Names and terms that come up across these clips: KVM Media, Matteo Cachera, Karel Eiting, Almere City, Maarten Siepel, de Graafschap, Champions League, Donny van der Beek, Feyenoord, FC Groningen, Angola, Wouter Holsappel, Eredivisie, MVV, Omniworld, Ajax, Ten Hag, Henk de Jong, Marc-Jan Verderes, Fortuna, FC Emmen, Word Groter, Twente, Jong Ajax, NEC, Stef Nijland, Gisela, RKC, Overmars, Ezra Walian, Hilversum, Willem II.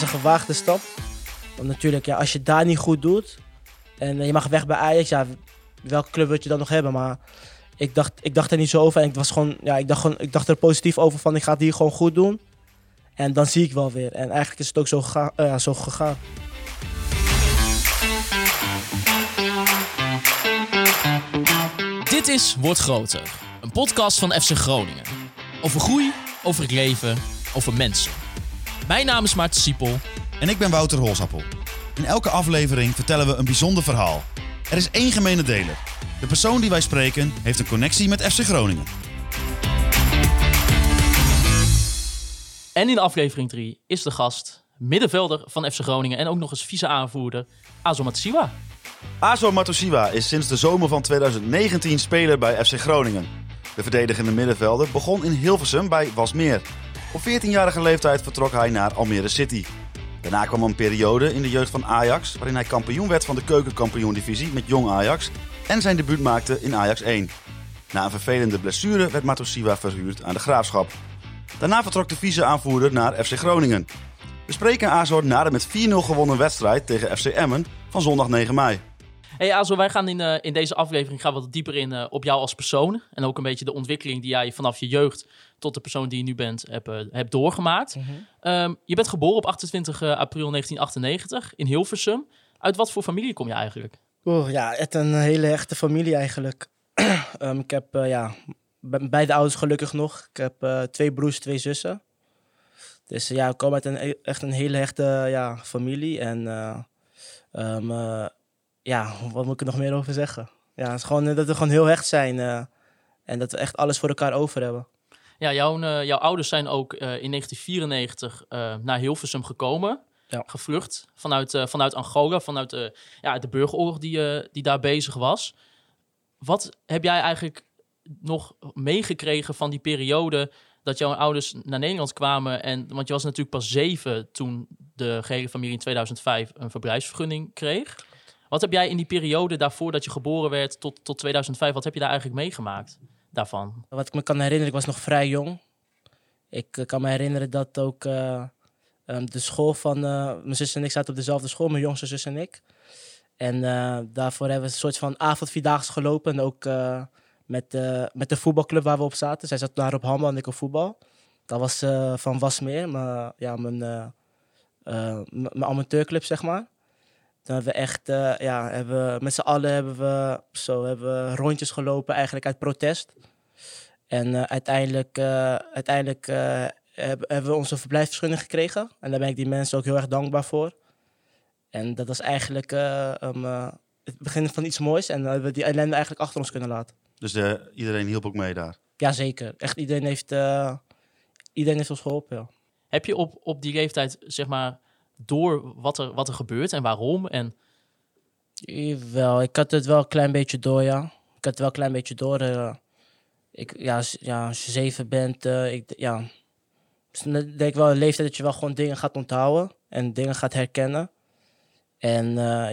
was een gewaagde stap. Want natuurlijk, ja, als je daar niet goed doet en je mag weg bij Ajax, ja, welke club wil je dan nog hebben? Maar ik dacht er niet zo over en ik dacht er positief over van ik ga het hier gewoon goed doen. En dan zie ik wel weer. En eigenlijk is het ook zo gegaan. Dit is Word Groter, een podcast van FC Groningen. Over groei, over het leven, over mensen. Mijn naam is Maarten Siepel. En ik ben Wouter Holsappel. In elke aflevering vertellen we een bijzonder verhaal. Er is één gemene deler. De persoon die wij spreken heeft een connectie met FC Groningen. En in aflevering 3 is de gast middenvelder van FC Groningen en ook nog eens vice-aanvoerder Azor Matusiwa. Azor Matusiwa is sinds de zomer van 2019 speler bij FC Groningen. De verdedigende middenvelder begon in Hilversum bij Wasmeer. Op 14-jarige leeftijd vertrok hij naar Almere City. Daarna kwam een periode in de jeugd van Ajax, waarin hij kampioen werd van de keukenkampioendivisie met Jong Ajax en zijn debuut maakte in Ajax 1. Na een vervelende blessure werd Matusiwa verhuurd aan de Graafschap. Daarna vertrok de vice-aanvoerder naar FC Groningen. We spreken Azor na de met 4-0 gewonnen wedstrijd tegen FC Emmen van zondag 9 mei. Hey Azor, wij gaan in deze aflevering gaan wat dieper in op jou als persoon. En ook een beetje de ontwikkeling die jij vanaf je jeugd tot de persoon die je nu bent hebt doorgemaakt. Mm-hmm. Je bent geboren op 28 april 1998 in Hilversum. Uit wat voor familie kom je eigenlijk? Ja, het een hele hechte familie eigenlijk. Ik heb beide ouders gelukkig nog. Ik heb 2 broers, 2 zussen. Dus ik kom uit echt een hele hechte familie. En wat moet ik er nog meer over zeggen? Ja, het is gewoon dat we gewoon heel hecht zijn. En dat we echt alles voor elkaar over hebben. Ja, jouw ouders zijn ook in 1994 naar Hilversum gekomen. Ja. Gevlucht vanuit Angola, vanuit de burgeroorlog die daar bezig was. Wat heb jij eigenlijk nog meegekregen van die periode dat jouw ouders naar Nederland kwamen? Want je was natuurlijk pas 7 toen de gehele familie in 2005 een verblijfsvergunning kreeg. Wat heb jij in die periode daarvoor dat je geboren werd tot 2005, wat heb je daar eigenlijk meegemaakt daarvan? Wat ik me kan herinneren, ik was nog vrij jong. Ik kan me herinneren dat ook de school van mijn zus en ik zaten op dezelfde school, mijn jongste zus en ik. En daarvoor hebben we een soort van avondvierdaags gelopen en ook met de voetbalclub waar we op zaten. Zij zat daar op handbal en ik op voetbal. Dat was van Wasmeer, mijn amateurclub, zeg maar. Dan hebben we echt, met z'n allen hebben we rondjes gelopen eigenlijk uit protest. En uiteindelijk hebben we onze verblijfsvergunning gekregen. En daar ben ik die mensen ook heel erg dankbaar voor. En dat was eigenlijk het begin van iets moois. En hebben we die ellende eigenlijk achter ons kunnen laten. Dus iedereen hielp ook mee daar? Jazeker. Echt iedereen heeft ons geholpen, ja. Heb je op die leeftijd, zeg maar, door wat er gebeurt en waarom? Jawel, ik had het wel een klein beetje door, ja. Als je 7 bent, dus dan denk ik wel een leeftijd dat je wel gewoon dingen gaat onthouden en dingen gaat herkennen. En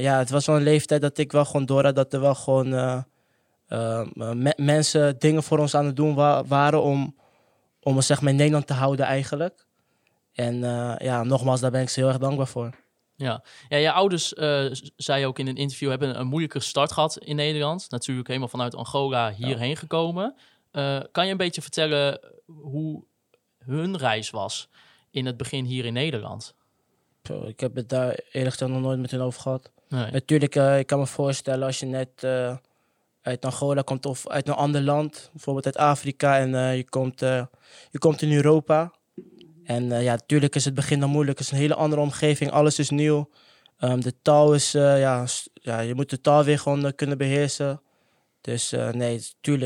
het was wel een leeftijd dat ik wel gewoon door had dat er wel gewoon mensen dingen voor ons aan het doen waren om ons, zeg maar, in Nederland te houden eigenlijk. En nogmaals, daar ben ik ze heel erg dankbaar voor. Ja, je ouders, zei je ook in een interview, hebben een moeilijke start gehad in Nederland. Natuurlijk helemaal vanuit Angola hierheen gekomen. Kan je een beetje vertellen hoe hun reis was in het begin hier in Nederland? Ik heb het daar eerlijk gezegd nog nooit met hen over gehad. Nee. Natuurlijk, ik kan me voorstellen als je net uit Angola komt of uit een ander land. Bijvoorbeeld uit Afrika en je komt in Europa. En natuurlijk is het begin dan moeilijk. Het is een hele andere omgeving. Alles is nieuw. De taal is... je moet de taal weer gewoon kunnen beheersen. Dus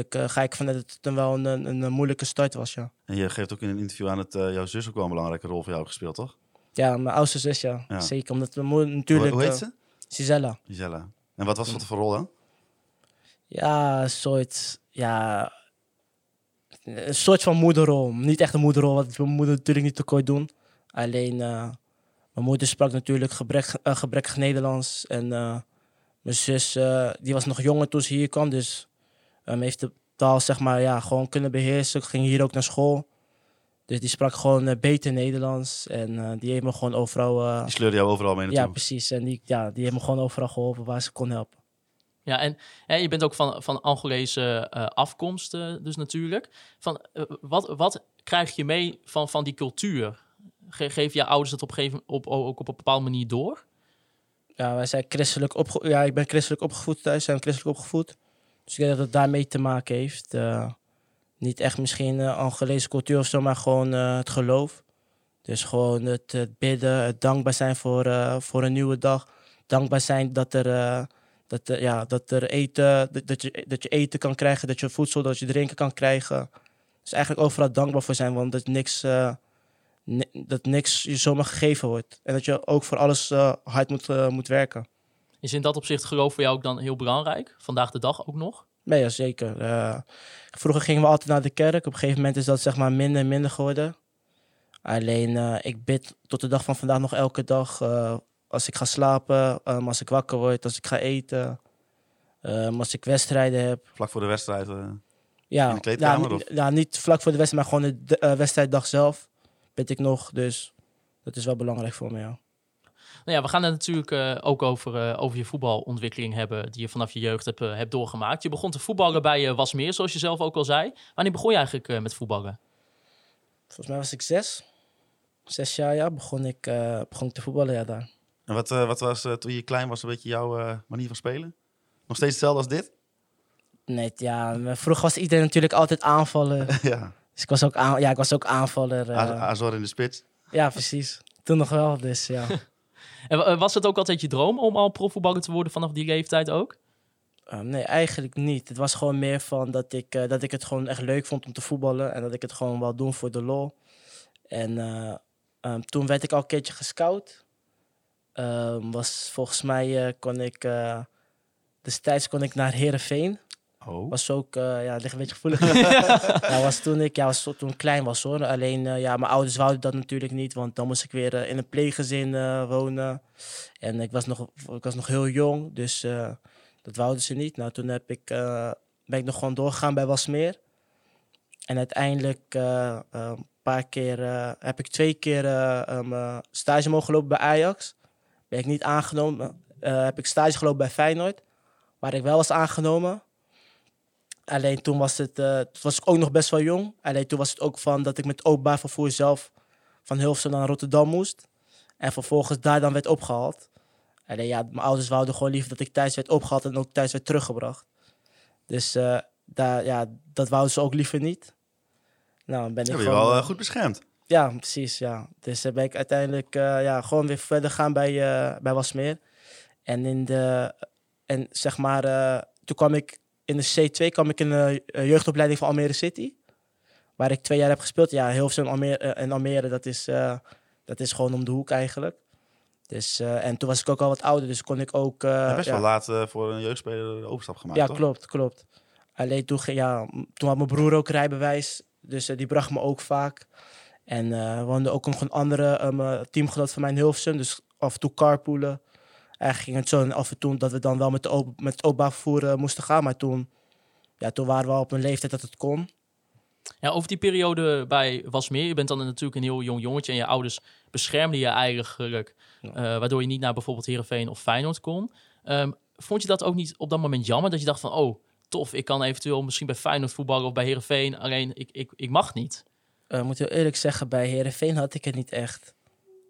ga ik vanuit dat het dan wel een moeilijke start was, ja. En je geeft ook in een interview aan dat jouw zus ook wel een belangrijke rol voor jou gespeeld, toch? Ja, mijn oudste zus, ja. Zeker, omdat mijn moeder natuurlijk... Hoe heet ze? Gisela. En wat was dat voor rol dan? Ja, een soort van moederrol. Niet echt een moederrol, want mijn moeder natuurlijk niet tekort doen. Alleen, mijn moeder sprak natuurlijk gebrekkig Nederlands. En mijn zus, die was nog jonger toen ze hier kwam. Dus heeft de taal, zeg maar, gewoon kunnen beheersen. Ging hier ook naar school. Dus die sprak gewoon beter Nederlands. En die heeft me gewoon overal... die sleurde jou overal mee naartoe. Ja, precies. En die heeft me gewoon overal geholpen waar ze kon helpen. Ja, en je bent ook van Angolese afkomst dus natuurlijk. Wat krijg je mee van die cultuur? Geef je ouders dat ook op een bepaalde manier door? Ja, wij zijn christelijk opgevoed. Ja, ik ben christelijk opgevoed thuis. Zijn christelijk opgevoed. Dus ik denk dat het daarmee te maken heeft. Niet echt misschien Angolese cultuur of zo, maar gewoon het geloof. Dus gewoon het bidden, het dankbaar zijn voor een nieuwe dag. Dankbaar zijn dat je eten kan krijgen, dat je voedsel, dat je drinken kan krijgen. Dus eigenlijk overal dankbaar voor zijn, want dat niks je zomaar gegeven wordt. En dat je ook voor alles hard moet werken. Is in dat opzicht geloof voor jou ook dan heel belangrijk? Vandaag de dag ook nog? Nee, ja, zeker. Vroeger gingen we altijd naar de kerk. Op een gegeven moment is dat zeg maar minder en minder geworden. Alleen ik bid tot de dag van vandaag nog elke dag. Als ik ga slapen, als ik wakker word, als ik ga eten. Als ik wedstrijden heb. Vlak voor de wedstrijd in de kleedkamer? Niet vlak voor de wedstrijd, maar gewoon de wedstrijddag zelf bid ik nog. Dus dat is wel belangrijk voor mij. Ja. Nou ja, we gaan het natuurlijk ook over je voetbalontwikkeling hebben die je vanaf je jeugd hebt doorgemaakt. Je begon te voetballen bij Wasmeer, zoals je zelf ook al zei. Wanneer begon je eigenlijk met voetballen? Volgens mij was ik 6. 6 jaar, ja, begon ik te voetballen, ja, daar. En wat was toen je klein was een beetje jouw manier van spelen? Nog steeds hetzelfde als dit? Nee, ja, vroeger was iedereen natuurlijk altijd aanvaller. Ja. Dus ik was ook, ik was ook aanvaller. Azor in de spits. Ja, precies. Toen nog wel, dus ja. En was het ook altijd je droom om al profvoetballer te worden vanaf die leeftijd ook? Nee, eigenlijk niet. Het was gewoon meer van dat ik het gewoon echt leuk vond om te voetballen. En dat ik het gewoon wou doen voor de lol. En toen werd ik al een keertje gescout. Volgens mij kon ik naar Heerenveen. Oh. Was ook, ligt een beetje gevoelig. Dat was toen ik klein was, hoor. Alleen, mijn ouders wouden dat natuurlijk niet, want dan moest ik weer in een pleeggezin wonen. En ik was nog heel jong, dus dat wouden ze niet. Nou, toen ben ik nog gewoon doorgegaan bij Wasmeer. En uiteindelijk heb ik 2 keer stage mogen lopen bij Ajax. Ben ik niet aangenomen. Heb ik stage gelopen bij Feyenoord, waar ik wel was aangenomen. Alleen toen was ik ook nog best wel jong. Alleen toen was het ook van dat ik met openbaar vervoer zelf van Hilversum naar Rotterdam moest. En vervolgens daar dan werd opgehaald. Alleen ja, mijn ouders wouden gewoon liever dat ik thuis werd opgehaald en ook thuis werd teruggebracht. Dus dat wouden ze ook liever niet. Nou, ben je wel goed beschermd. Ja, precies, ja. Dus ben ik uiteindelijk gewoon weer verder gaan bij Wasmeer. En toen kwam ik... In de C2 kwam ik in de jeugdopleiding van Almere City, waar ik 2 jaar heb gespeeld. Ja, Hilversum en Almere, dat is gewoon om de hoek eigenlijk. Dus, en toen was ik ook al wat ouder, dus kon ik ook... best wel laat voor een jeugdspeler de overstap gemaakt, toch? Ja, klopt. Alleen toen had mijn broer ook rijbewijs, dus die bracht me ook vaak. En woonde ook nog een andere teamgenoot van mij in Hilversum, dus af en toe carpoolen. Eigenlijk ging het zo en af en toe dat we dan wel met het openbaar vervoer moesten gaan. Maar toen waren we op een leeftijd dat het kon. Ja, over die periode bij Wasmeer, je bent dan natuurlijk een heel jong jongetje. En je ouders beschermden je eigenlijk, waardoor je niet naar bijvoorbeeld Heerenveen of Feyenoord kon. Vond je dat ook niet op dat moment jammer? Dat je dacht van, oh, tof, ik kan eventueel misschien bij Feyenoord voetballen of bij Heerenveen. Alleen, ik mag niet. Moet heel eerlijk zeggen, bij Heerenveen had ik het niet echt.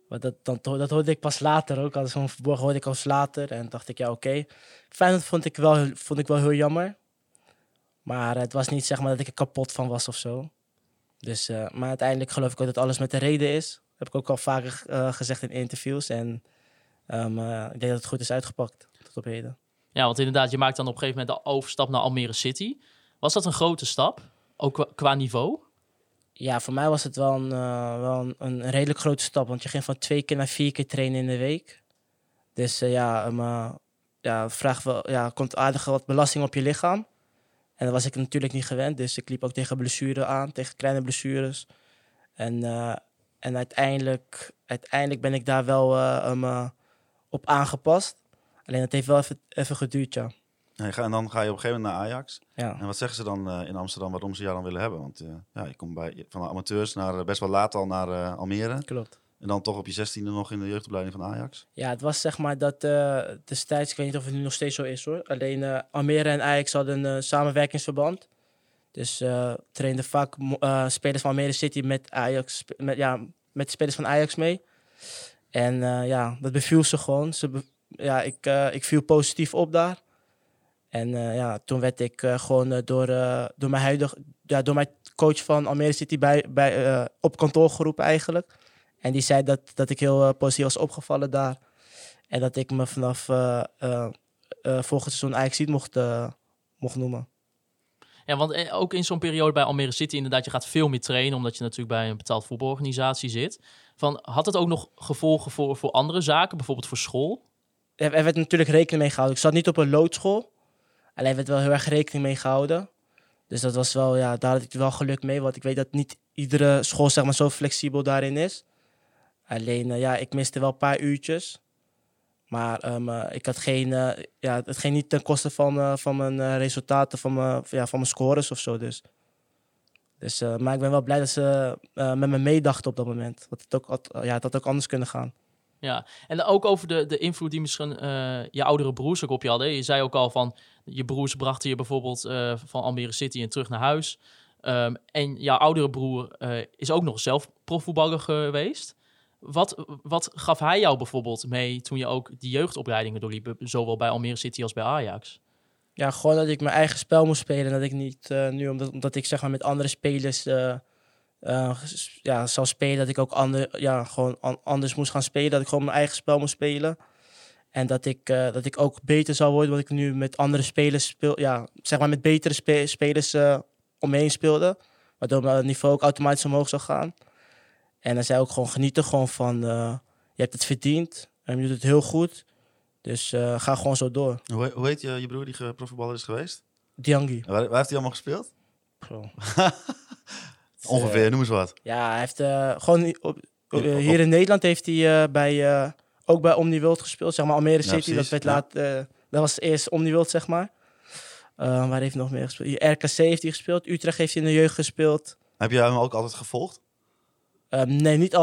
Maar dat hoorde ik pas later ook. Als zo'n verborgen hoorde ik pas later. En dacht ik, ja, oké. Feyenoord vond ik wel heel jammer. Maar het was niet zeg maar dat ik er kapot van was of zo. Dus, maar uiteindelijk geloof ik ook dat alles met de reden is. Dat heb ik ook al vaker gezegd in interviews. En ik denk dat het goed is uitgepakt tot op heden. Ja, want inderdaad, je maakt dan op een gegeven moment de overstap naar Almere City. Was dat een grote stap? Ook qua niveau? Ja, voor mij was het wel een redelijk grote stap. Want je ging van 2 keer naar 4 keer trainen in de week. Dus komt aardig wat belasting op je lichaam. En dat was ik natuurlijk niet gewend. Dus ik liep ook tegen blessuren aan, tegen kleine blessures. En uiteindelijk ben ik daar wel op aangepast. Alleen dat heeft wel even geduurd, ja. En dan ga je op een gegeven moment naar Ajax. Ja. En wat zeggen ze dan in Amsterdam waarom ze jou dan willen hebben? Want je komt van de amateurs naar best wel laat al naar Almere. Klopt. En dan toch op je 16e nog in de jeugdopleiding van Ajax? Ja, het was zeg maar dat destijds, ik weet niet of het nu nog steeds zo is hoor. Alleen Almere en Ajax hadden een samenwerkingsverband. Dus trainde vaak spelers van Almere City met Ajax, met spelers van Ajax mee. En dat beviel ze gewoon. Ik viel positief op daar. En toen werd ik door mijn mijn coach van Almere City op kantoor geroepen eigenlijk. En die zei dat ik heel positief was opgevallen daar. En dat ik me vanaf volgend seizoen Ajaxiet mocht noemen. Ja, want ook in zo'n periode bij Almere City inderdaad, je gaat veel meer trainen, omdat je natuurlijk bij een betaald voetbalorganisatie zit. Had het ook nog gevolgen voor andere zaken, bijvoorbeeld voor school? Er werd natuurlijk rekening mee gehouden. Ik zat niet op een loodschool, alleen werd wel heel erg rekening mee gehouden. Dus dat was wel, daar had ik wel geluk mee, want ik weet dat niet iedere school zeg maar zo flexibel daarin is. Alleen, ik miste wel een paar uurtjes. Maar ik had het ging niet ten koste van mijn resultaten, van mijn scores of zo. Dus maar ik ben wel blij dat ze met me meedachten op dat moment. Want het had ook anders kunnen gaan. Ja, en ook over de invloed die misschien je oudere broers ook op je hadden. Je zei ook al van, je broers brachten je bijvoorbeeld van Almere City en terug naar huis. En jouw oudere broer is ook nog zelf profvoetballer geweest. Wat gaf hij jou bijvoorbeeld mee toen je ook die jeugdopleidingen doorliep, zowel bij Almere City als bij Ajax? Ja, gewoon dat ik mijn eigen spel moest spelen. En dat ik niet nu, omdat ik zeg maar met andere spelers zou spelen, dat ik ook anders moest gaan spelen. Dat ik gewoon mijn eigen spel moest spelen. En dat ik ook beter zou worden, want ik nu met andere spelers speel. Ja, zeg maar met betere spelers omheen speelde. Waardoor mijn niveau ook automatisch omhoog zou gaan. En dan zei ook gewoon genieten van, je hebt het verdiend en je doet het heel goed. Dus ga gewoon zo door. Hoe heet je broer die profvoetballer is geweest? Diangi. Waar heeft hij allemaal gespeeld? Ongeveer, noem eens wat. Ja, hij heeft hier in Nederland heeft hij ook bij Omniworld gespeeld. Zeg maar Almere City, dat werd laat. Dat was eerst Omniworld, zeg maar. Waar heeft hij nog meer gespeeld? RKC heeft hij gespeeld. Utrecht heeft hij in de jeugd gespeeld. Heb je hem ook altijd gevolgd? Nee, niet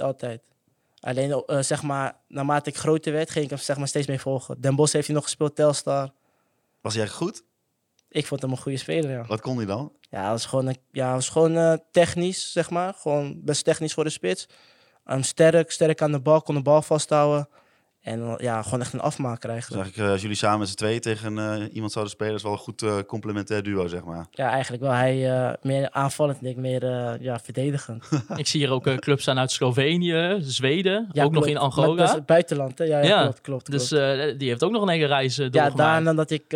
altijd. Alleen, zeg maar, naarmate ik groter werd, ging ik hem zeg maar steeds meer volgen. Den Bosch heeft hij nog gespeeld, Telstar. Was hij echt goed? Ik vond hem een goede speler, ja. Wat kon hij dan? Ja, hij was gewoon technisch, zeg maar. Gewoon best technisch voor de spits. Sterk aan de bal, kon de bal vasthouden. En gewoon echt een afmaker eigenlijk. Dus eigenlijk, als jullie samen met z'n twee tegen iemand zouden spelen, is wel een goed complementair duo, zeg maar. Ja, eigenlijk wel. Hij meer aanvallend en ik meer verdedigend. Ik zie hier ook clubs staan uit Slovenië, Zweden, nog in Angola. Dat is het buitenland, hè? Ja, klopt. Dus die heeft ook nog een hele reis doorgemaakt. Ja, daarna dat ik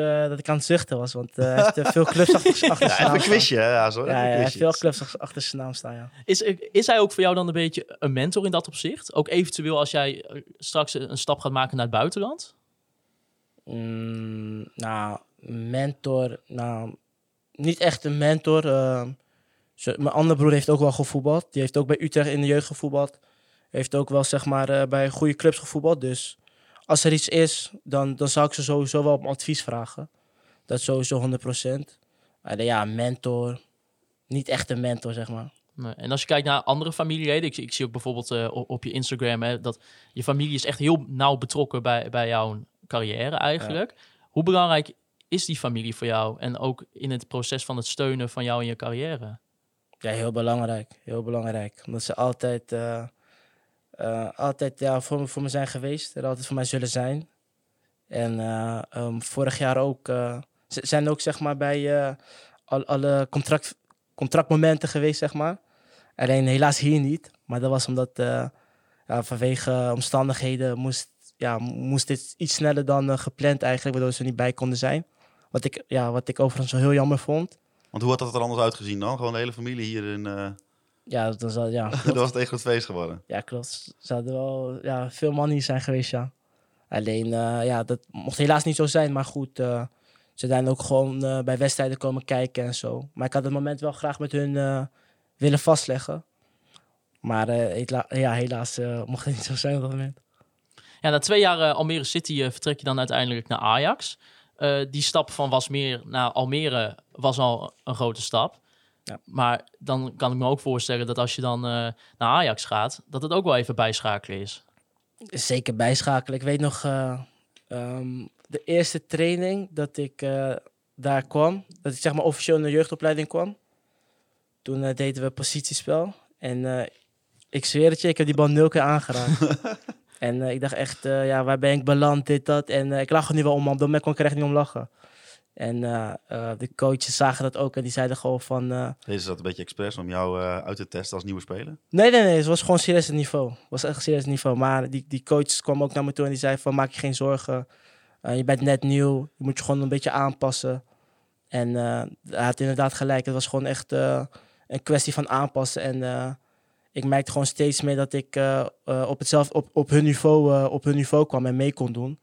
aan het zuchten was, want hij heeft veel clubs achter zijn naam staan. Quizje, hè? Hij heeft veel clubs achter zijn naam staan, ja. Is hij ook voor jou dan een beetje een mentor in dat opzicht? Ook eventueel als jij straks een stap gaat maken naar het buitenland? Mentor. Niet echt een mentor. Mijn andere broer heeft ook wel gevoetbald. Die heeft ook bij Utrecht in de jeugd gevoetbald. Heeft ook wel zeg maar bij goede clubs gevoetbald. Dus als er iets is, dan zou ik ze sowieso wel om advies vragen. Dat sowieso 100%. Mentor. Niet echt een mentor, zeg maar. Nee. En als je kijkt naar andere familieleden, ik zie ook bijvoorbeeld op je Instagram, hè, dat je familie is echt heel nauw betrokken bij jouw carrière eigenlijk. Ja. Hoe belangrijk is die familie voor jou en ook in het proces van het steunen van jou in je carrière? Ja, heel belangrijk. Omdat ze altijd voor me zijn geweest, er altijd voor mij zullen zijn. En vorig jaar ook, ze zijn ook zeg maar bij alle contractmomenten geweest, zeg maar. Alleen helaas hier niet. Maar dat was omdat vanwege omstandigheden moest dit iets sneller dan gepland eigenlijk, waardoor ze niet bij konden zijn. Wat ik overigens wel heel jammer vond. Want hoe had dat er anders uitgezien dan? Gewoon de hele familie hier in... Ja, dat was het echt goed feest geworden. Ja, klopt. Zouden wel veel mannen hier zijn geweest, ja. Alleen, dat mocht helaas niet zo zijn, maar goed... Ze zijn ook gewoon bij wedstrijden komen kijken en zo. Maar ik had het moment wel graag met hun willen vastleggen. Maar helaas mocht het niet zo zijn op dat moment. Ja, na 2 jaar Almere City vertrek je dan uiteindelijk naar Ajax. Die stap van Wasmeer naar Almere was al een grote stap. Ja. Maar dan kan ik me ook voorstellen dat als je dan naar Ajax gaat, dat het ook wel even bijschakelen is. Zeker bijschakelen. Ik weet nog de eerste training dat ik daar kwam. Dat ik zeg maar officieel naar de jeugdopleiding kwam. Toen deden we positiespel. En ik zweer het je, ik heb die bal 0 keer aangeraakt. En ik dacht echt, ja, waar ben ik beland, dit, dat. En ik lach er nu wel om, op dat moment kon ik er echt niet om lachen. En de coaches zagen dat ook en die zeiden gewoon van... Is dat een beetje expres om jou uit te testen als nieuwe speler? Nee, het was gewoon serieus het niveau. Het was echt serieus het niveau. Maar die coaches kwamen ook naar me toe en die zeiden van, maak je geen zorgen. Je bent net nieuw, je moet je gewoon een beetje aanpassen. En hij had inderdaad gelijk. Het was gewoon echt een kwestie van aanpassen. En ik merkte gewoon steeds meer dat ik op hun niveau kwam en mee kon doen.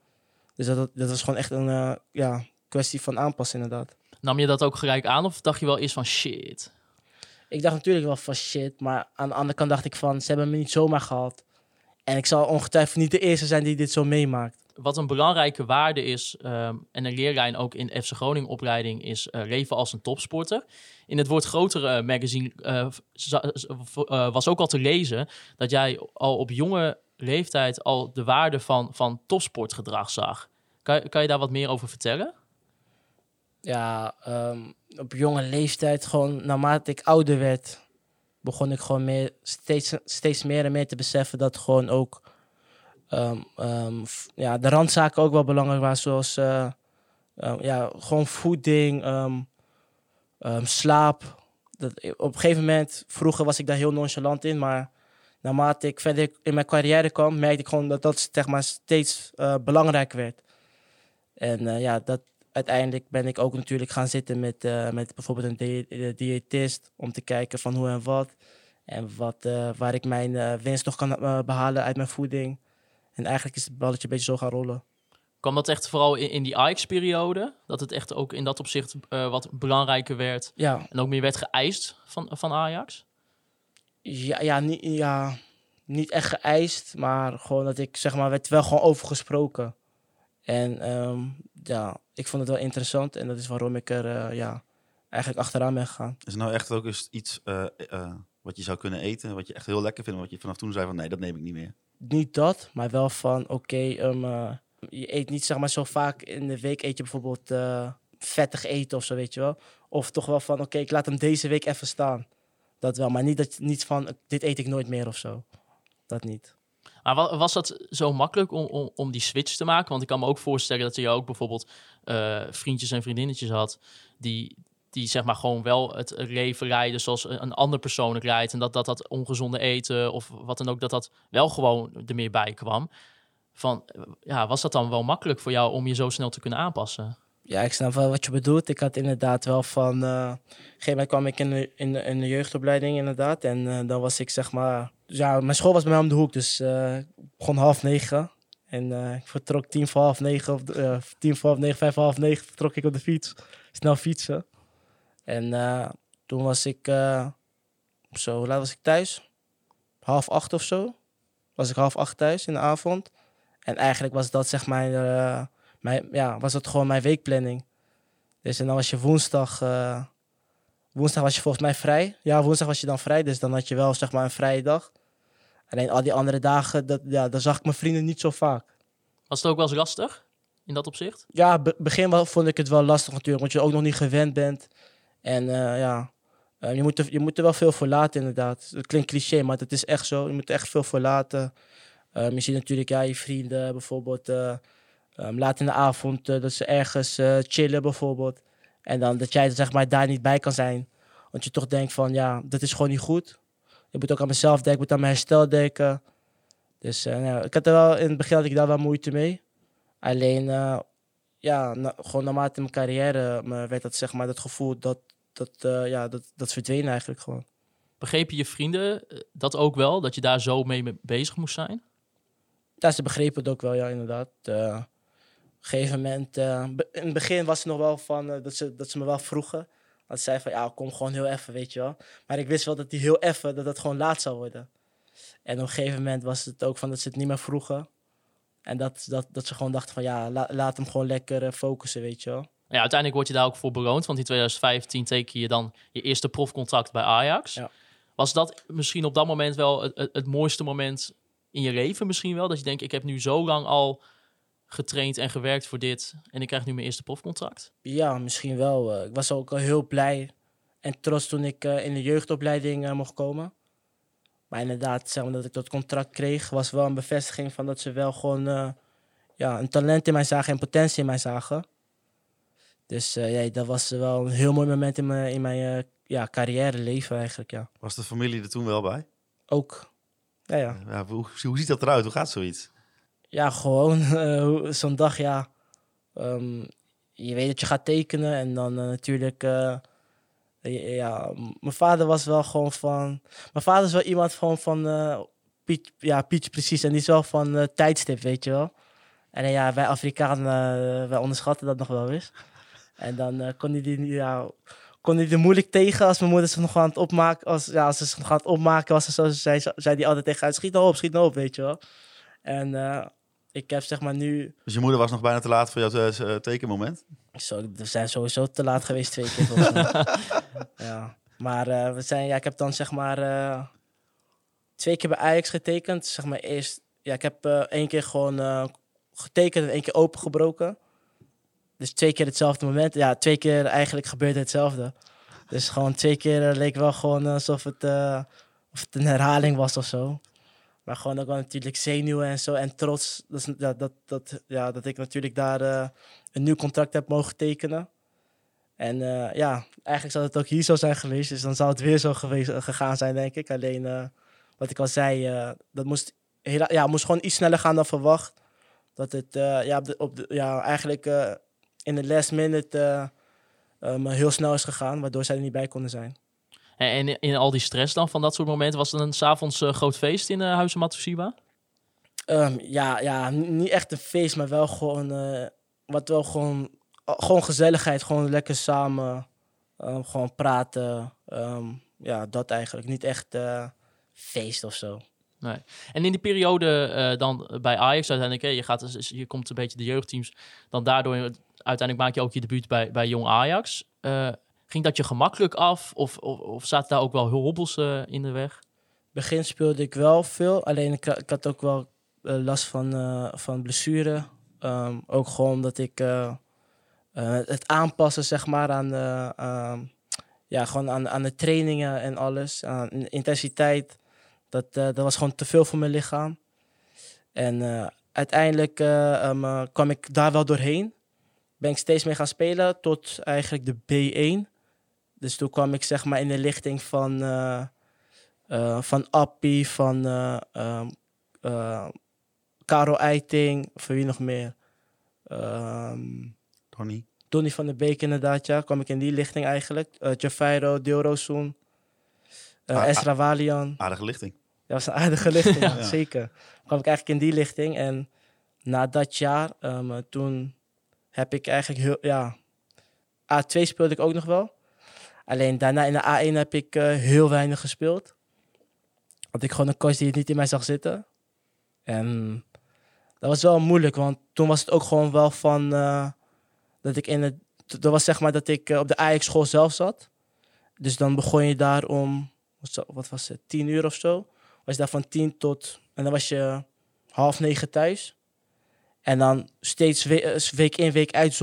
Dus dat was gewoon echt een... kwestie van aanpassen inderdaad. Nam je dat ook gelijk aan of dacht je wel eerst van shit? Ik dacht natuurlijk wel van shit, maar aan de andere kant dacht ik van... ze hebben me niet zomaar gehaald. En ik zal ongetwijfeld niet de eerste zijn die dit zo meemaakt. Wat een belangrijke waarde is en een leerlijn ook in de FC Groningen opleiding... is leven als een topsporter. In het Word Groter magazine was ook al te lezen... dat jij al op jonge leeftijd al de waarde van topsportgedrag zag. Kan je daar wat meer over vertellen? Ja, op jonge leeftijd, gewoon naarmate ik ouder werd, begon ik gewoon meer, steeds meer en meer te beseffen dat gewoon ook de randzaken ook wel belangrijk waren. Zoals gewoon voeding, slaap. Op een gegeven moment, vroeger was ik daar heel nonchalant in, maar naarmate ik verder in mijn carrière kwam, merkte ik gewoon dat zeg maar, steeds belangrijk werd. En dat... Uiteindelijk ben ik ook natuurlijk gaan zitten met bijvoorbeeld een diëtist... om te kijken van hoe en wat. En waar ik mijn winst nog kan behalen uit mijn voeding. En eigenlijk is het balletje een beetje zo gaan rollen. Kwam dat echt vooral in die Ajax-periode? Dat het echt ook in dat opzicht wat belangrijker werd? Ja. En ook meer werd geëist van Ajax? Ja, niet echt geëist. Maar gewoon dat ik, zeg maar, werd wel gewoon over gesproken. En ik vond het wel interessant en dat is waarom ik er eigenlijk achteraan ben gegaan. Is het nou echt ook eens iets wat je zou kunnen eten, wat je echt heel lekker vindt, wat je vanaf toen zei van nee, dat neem ik niet meer? Niet dat, maar wel van je eet niet zeg maar zo vaak in de week, eet je bijvoorbeeld vettig eten of zo, weet je wel. Of toch wel van ik laat hem deze week even staan. Dat wel, maar niet van dit eet ik nooit meer of zo. Dat niet. Maar was dat zo makkelijk om die switch te maken? Want ik kan me ook voorstellen dat je ook bijvoorbeeld vriendjes en vriendinnetjes had... die zeg maar gewoon wel het leven leiden zoals een ander persoon het leidt... en dat ongezonde eten of wat dan ook, dat wel gewoon er meer bij kwam. Was dat dan wel makkelijk voor jou om je zo snel te kunnen aanpassen? Ja, ik snap wel wat je bedoelt. Ik had inderdaad wel van... op een gegeven moment kwam ik in de jeugdopleiding inderdaad... en dan was ik zeg maar... Ja, mijn school was bij mij om de hoek, dus ik begon 8:30. En ik vertrok 8:45, of 8:45, 8:55 vertrok ik op de fiets. Snel fietsen. En toen was ik, hoe laat was ik thuis? 7:30 of zo. Was ik 7:30 thuis in de avond. En eigenlijk was dat zeg maar, was dat gewoon mijn weekplanning. Dus en dan was je woensdag... Woensdag was je volgens mij vrij. Ja, woensdag was je dan vrij, dus dan had je wel zeg maar een vrije dag. Alleen al die andere dagen, dan zag ik mijn vrienden niet zo vaak. Was het ook wel eens lastig in dat opzicht? Ja, begin vond ik het wel lastig natuurlijk, want je ook nog niet gewend bent. En je moet er wel veel voor laten inderdaad. Dat klinkt cliché, maar dat is echt zo. Je moet er echt veel voor laten. Je ziet natuurlijk je vrienden bijvoorbeeld laat in de avond dat ze ergens chillen bijvoorbeeld. En dan dat jij zeg maar, daar niet bij kan zijn. Want je toch denkt van, ja, dat is gewoon niet goed. Ik moet ook aan mezelf denken, ik moet aan mijn herstel denken. Dus ik had er wel, in het begin had ik daar wel moeite mee. Alleen, gewoon naarmate mijn carrière werd dat, zeg maar, dat gevoel, dat verdween eigenlijk gewoon. Begrepen je vrienden dat ook wel, dat je daar zo mee bezig moest zijn? Ja, ze begrepen het ook wel, ja, inderdaad. Op een gegeven moment, in het begin was het nog wel van dat ze me wel vroegen. Dat ze zeiden van, ja, kom gewoon heel even, weet je wel. Maar ik wist wel dat die heel even, dat gewoon laat zou worden. En op een gegeven moment was het ook van dat ze het niet meer vroegen. En dat ze gewoon dachten van ja, laat hem gewoon lekker focussen, weet je wel. Ja, uiteindelijk word je daar ook voor beloond. Want in 2015 teken je dan je eerste profcontract bij Ajax. Ja. Was dat misschien op dat moment wel het mooiste moment in je leven misschien wel? Dat je denkt, ik heb nu zo lang al getraind en gewerkt voor dit. En ik krijg nu mijn eerste profcontract. Ja, misschien wel. Ik was ook heel blij en trots toen ik in de jeugdopleiding mocht komen. Maar inderdaad, zeg maar, dat ik dat contract kreeg, was wel een bevestiging van dat ze wel gewoon een talent in mij zagen en potentie in mij zagen. Dus dat was wel een heel mooi moment in mijn carrière, leven eigenlijk, ja. Was de familie er toen wel bij? Ook, ja. Hoe ziet dat eruit? Hoe gaat zoiets? Ja, gewoon zo'n dag, ja. Je weet dat je gaat tekenen en dan natuurlijk... mijn vader was wel gewoon van... Mijn vader is wel iemand gewoon van... Pietje precies. En die is wel van tijdstip, weet je wel. En wij Afrikanen, wij onderschatten dat nog wel eens. En dan kon hij er moeilijk tegen als mijn moeder zich nog aan het opmaken... Als ze zich nog aan het opmaken was en zo, zei die altijd tegen haar... Schiet nou op, weet je wel. En ik heb zeg maar nu... Dus je moeder was nog bijna te laat voor jouw tekenmoment? We zijn sowieso te laat geweest 2 keer volgens mij. Ja. Maar ik heb dan zeg maar 2 keer bij Ajax getekend. Zeg maar eerst... Ja, ik heb 1 keer gewoon getekend en 1 keer opengebroken. Dus 2 keer hetzelfde moment. Ja, 2 keer eigenlijk gebeurde hetzelfde. Dus gewoon 2 keer leek wel gewoon alsof het een herhaling was of zo. Maar gewoon ook wel natuurlijk zenuwen en zo. En trots dat ik natuurlijk daar een nieuw contract heb mogen tekenen. En eigenlijk zou het ook hier zo zijn geweest. Dus dan zou het weer zo gegaan zijn, denk ik. Alleen, wat ik al zei, dat moest gewoon iets sneller gaan dan verwacht. Dat het in de last minute heel snel is gegaan, waardoor zij er niet bij konden zijn. En in al die stress dan van dat soort momenten, was het een 's avonds groot feest in Huizen Matusiwa? Niet echt een feest, maar wel gewoon gewoon gezelligheid, gewoon lekker samen, gewoon praten, dat eigenlijk. Niet echt feest of zo. Nee. En in die periode dan bij Ajax uiteindelijk, je komt een beetje de jeugdteams, dan daardoor uiteindelijk maak je ook je debuut bij Jong Ajax. Ging dat je gemakkelijk af of zaten daar ook wel hobbels in de weg? Begin speelde ik wel veel. Alleen ik had ook wel last van blessure. Ook gewoon omdat ik het aanpassen zeg maar aan de trainingen en alles. Aan intensiteit. Dat was gewoon te veel voor mijn lichaam. En uiteindelijk kwam ik daar wel doorheen. Ben ik steeds mee gaan spelen tot eigenlijk de B1. Dus toen kwam ik zeg maar in de lichting van Appie, van Karel Eiting, van wie nog meer? Donny van der Beek inderdaad, ja. Kwam ik in die lichting eigenlijk. Javairo, Deelrozoen, Ezra Walian. Aardige lichting. Dat was een aardige lichting, ja. Zeker. Kwam ik eigenlijk in die lichting en na dat jaar, toen heb ik eigenlijk A2 speelde ik ook nog wel. Alleen daarna in de A1 heb ik heel weinig gespeeld. Want ik gewoon een coach die het niet in mij zag zitten. En dat was wel moeilijk, want toen was het ook gewoon wel van... dat ik in het... Dat was zeg maar dat ik op de Ajax-school zelf zat. Dus dan begon je daar om... Wat was het? 10:00 of zo. Was daar van 10 tot... En dan was je 8:30 thuis. En dan steeds week in, week uit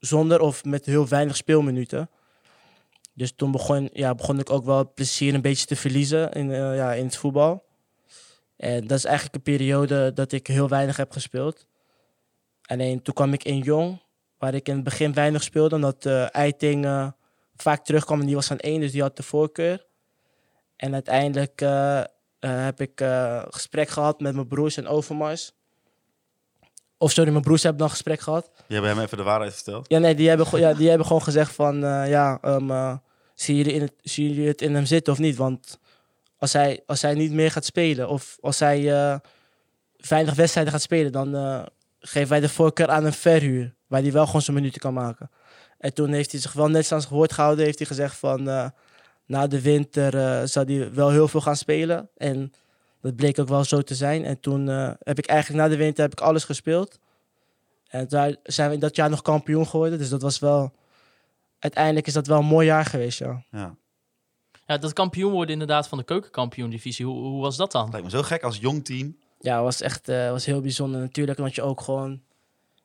zonder of met heel weinig speelminuten. Dus toen begon ik ook wel het plezier een beetje te verliezen in het voetbal. En dat is eigenlijk een periode dat ik heel weinig heb gespeeld. Alleen toen kwam ik in Jong, waar ik in het begin weinig speelde. Omdat Eiting vaak terugkwam en die was van 1, dus die had de voorkeur. En uiteindelijk heb ik gesprek gehad met mijn broers en Overmars. Mijn broers hebben dan een gesprek gehad. Die hebben hem even de waarheid verteld? Ja, nee, die hebben gewoon gezegd van... zien jullie het in hem zitten of niet? Want als hij niet meer gaat spelen... of als hij weinig wedstrijden gaat spelen... dan geven wij de voorkeur aan een verhuur... waar hij wel gewoon zijn minuten kan maken. En toen heeft hij zich wel net aan zijn woord gehouden. Heeft hij gezegd van... na de winter zal hij wel heel veel gaan spelen. En Dat bleek ook wel zo te zijn. En toen heb ik eigenlijk na de winter heb ik alles gespeeld. En daar zijn we in dat jaar nog kampioen geworden. Dus dat was wel... Uiteindelijk is dat wel een mooi jaar geweest, ja. Ja. Ja, dat kampioen worden inderdaad van de keukenkampioen-divisie. Hoe was dat dan? Lijkt me zo gek als jong team. Ja, het was echt was heel bijzonder natuurlijk. Want je ook gewoon...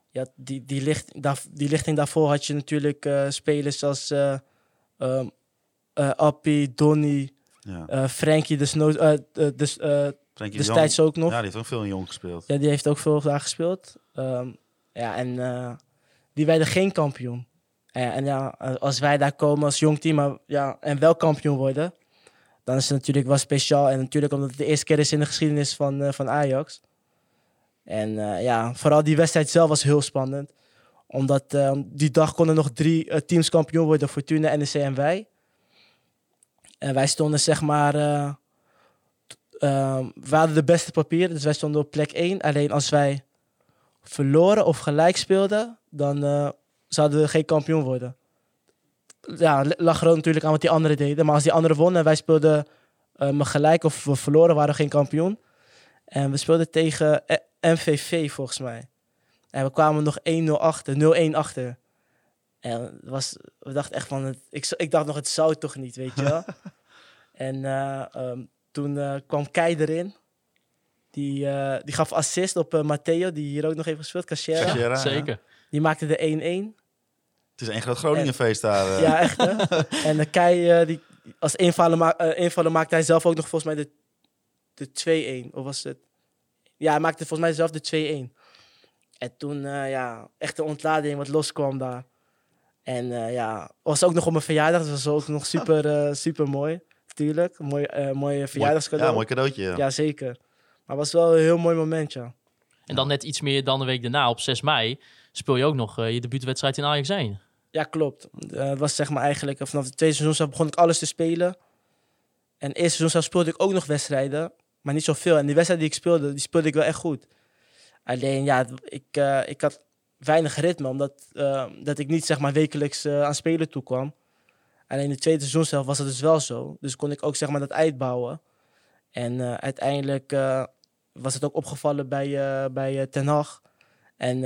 Ja, die lichting daarvoor had je natuurlijk spelers als Appie, Donny, Frankie destijds Jong. Ook nog. Ja, die heeft ook veel in Jong gespeeld. Ja, die heeft ook veel daar gespeeld. Die werden geen kampioen. En ja, als wij daar komen als jong team en wel kampioen worden, dan is het natuurlijk wel speciaal. En natuurlijk omdat het de eerste keer is in de geschiedenis van Ajax. En vooral die wedstrijd zelf was heel spannend. Omdat die dag konden nog 3 teams kampioen worden. Fortuna, NEC en wij. En wij stonden zeg maar... we hadden de beste papieren, dus wij stonden op plek 1. Alleen als wij verloren of gelijk speelden, dan zouden we geen kampioen worden. Ja, lag er natuurlijk aan wat die anderen deden. Maar als die anderen wonnen en wij speelden gelijk of we verloren, waren we geen kampioen. En we speelden tegen MVV volgens mij. En we kwamen nog 0-1 achter. En we dachten echt van... Ik dacht nog, het zou toch niet, weet je wel. En toen kwam Kaj erin. Die gaf assist op Matteo, die hier ook nog heeft gespeeld. Cachera. Zeker. Die maakte de 1-1. Het is een groot Groningenfeest daar. Ja, echt hè. En Kaj, als invaller maakte hij zelf ook nog volgens mij de 2-1. Of was het... Ja, hij maakte volgens mij zelf de 2-1. En toen, echt de ontlading wat loskwam daar. En was ook nog op mijn verjaardag. Dus dat was ook nog super mooi. Natuurlijk, mooi verjaardagscadeau. Ja, mooi cadeautje. Ja. Jazeker. Maar het was wel een heel mooi moment, ja. En dan net iets meer dan de week daarna, op 6 mei, speel je ook nog je debuutwedstrijd in Ajax 1. Ja, klopt. Het was zeg maar eigenlijk, vanaf de tweede seizoen begon ik alles te spelen. En eerste seizoen speelde ik ook nog wedstrijden, maar niet zoveel. En die wedstrijd die ik speelde, ik wel echt goed. Alleen, ik had weinig ritme, omdat dat ik niet zeg maar wekelijks aan spelen toekwam. Alleen de tweede seizoen zelf was dat dus wel zo. Dus kon ik ook zeg maar dat uitbouwen. En uiteindelijk was het ook opgevallen bij Ten Hag. En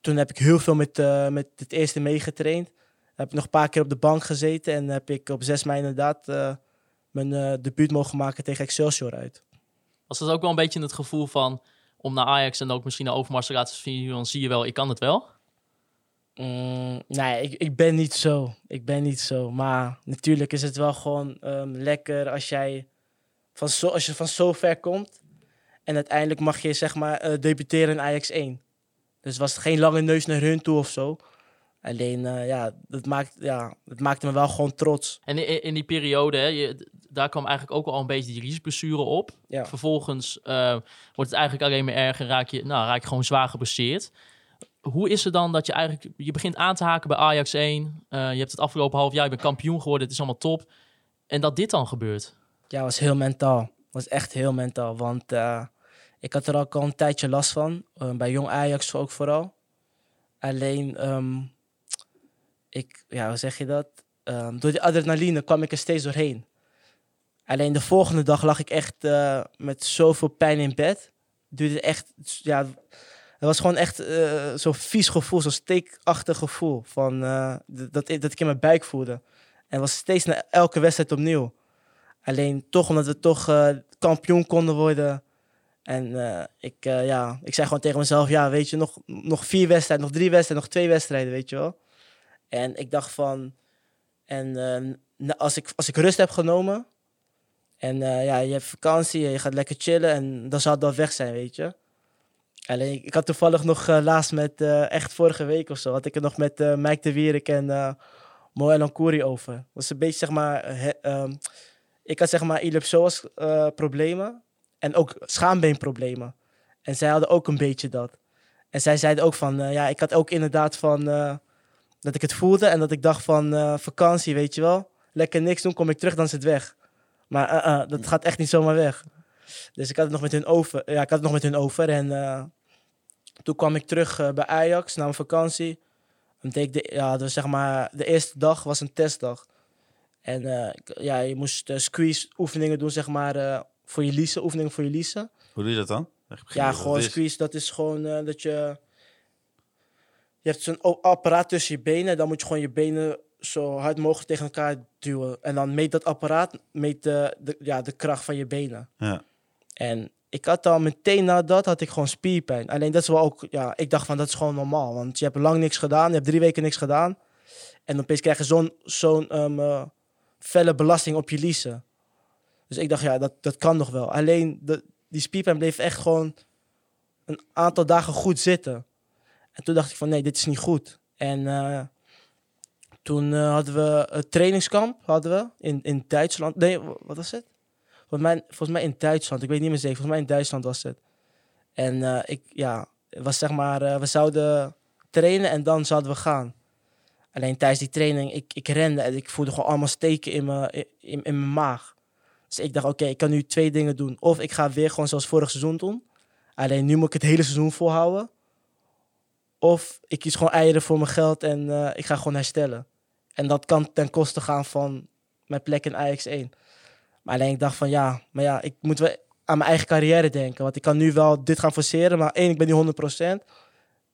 toen heb ik heel veel met het eerste meegetraind. Heb ik nog een paar keer op de bank gezeten. En heb ik op 6 mei inderdaad mijn debuut mogen maken tegen Excelsior uit. Was dat ook wel een beetje het gevoel van... om naar Ajax en ook misschien naar Overmars te gaan... dan zie je wel, ik kan het wel? Nee, ik ben niet zo. Maar natuurlijk is het wel gewoon lekker als jij... als je van zo ver komt... en uiteindelijk mag je zeg maar debuteren in Ajax 1. Dus was het geen lange neus naar hun toe of zo. Alleen, dat maakte me wel gewoon trots. En in die periode, hè, daar kwam eigenlijk ook al een beetje die riesblessure op. Ja. Vervolgens wordt het eigenlijk alleen maar erger. Raak je gewoon zwaar geblesseerd. Hoe is het dan dat je eigenlijk... Je begint aan te haken bij Ajax 1. Je hebt het afgelopen half jaar, je bent kampioen geworden. Het is allemaal top. En dat dit dan gebeurt? Ja, het was heel mentaal. Want ik had er ook al een tijdje last van. Bij Jong Ajax ook vooral. Alleen, hoe zeg je dat? Door die adrenaline kwam ik er steeds doorheen. Alleen de volgende dag lag ik echt met zoveel pijn in bed. Duurde echt, het was gewoon echt zo'n vies gevoel, zo'n steekachtig gevoel. Van, dat ik in mijn buik voelde. En was steeds na elke wedstrijd opnieuw. Alleen toch, omdat we toch kampioen konden worden. En ik zei gewoon tegen mezelf, weet je, nog 4 wedstrijden, nog 3 wedstrijden, nog 2 wedstrijden, weet je wel. En ik dacht van, als ik rust heb genomen... En je hebt vakantie, je gaat lekker chillen en dan zou het wel weg zijn, weet je. Alleen, ik had toevallig nog laatst met, echt vorige week of zo, had ik het nog met Mike de Wierik en Moëlle Ancouri over. Dat was een beetje, zeg maar, ik had zeg maar iliopsoas problemen en ook schaambeenproblemen. En zij hadden ook een beetje dat. En zij zeiden ook van, ik had ook inderdaad van, dat ik het voelde en dat ik dacht van, vakantie, weet je wel. Lekker niks doen, kom ik terug, dan is het weg. Maar dat gaat echt niet zomaar weg. Dus ik had het nog met hun over. En toen kwam ik terug bij Ajax na mijn vakantie. En deed ik dus zeg maar, de eerste dag was een testdag. En je moest squeeze oefeningen doen zeg maar, voor je leasen, oefening voor je leasen. Hoe doe je dat dan? Ja, gewoon squeeze. Dat is gewoon dat je... Je hebt zo'n apparaat tussen je benen. Dan moet je gewoon je benen zo hard mogelijk tegen elkaar duwen. En dan meet dat apparaat de kracht van je benen. Ja. En ik had al meteen na dat had ik gewoon spierpijn. Alleen dat is wel ook... Ja, ik dacht van dat is gewoon normaal. Want je hebt lang niks gedaan. Je hebt 3 weken niks gedaan. En opeens krijg je zo'n felle belasting op je liezen. Dus ik dacht, ja, dat kan nog wel. Alleen die spierpijn bleef echt gewoon een aantal dagen goed zitten. En toen dacht ik van, nee, dit is niet goed. En toen hadden we een trainingskamp in Duitsland. Nee, wat was het? Volgens mij in Duitsland. Ik weet niet meer zeker. Volgens mij in Duitsland was het. En het was zeg maar... we zouden trainen en dan zouden we gaan. Alleen tijdens die training, ik rende en ik voelde gewoon allemaal steken in mijn maag. Dus ik dacht, oké, ik kan nu 2 dingen doen. Of ik ga weer gewoon zoals vorig seizoen doen. Alleen nu moet ik het hele seizoen volhouden. Of ik kies gewoon eieren voor mijn geld en ik ga gewoon herstellen. En dat kan ten koste gaan van mijn plek in Ajax 1. Maar alleen ik dacht van ik moet wel aan mijn eigen carrière denken. Want ik kan nu wel dit gaan forceren, maar 1, ik ben nu 100%.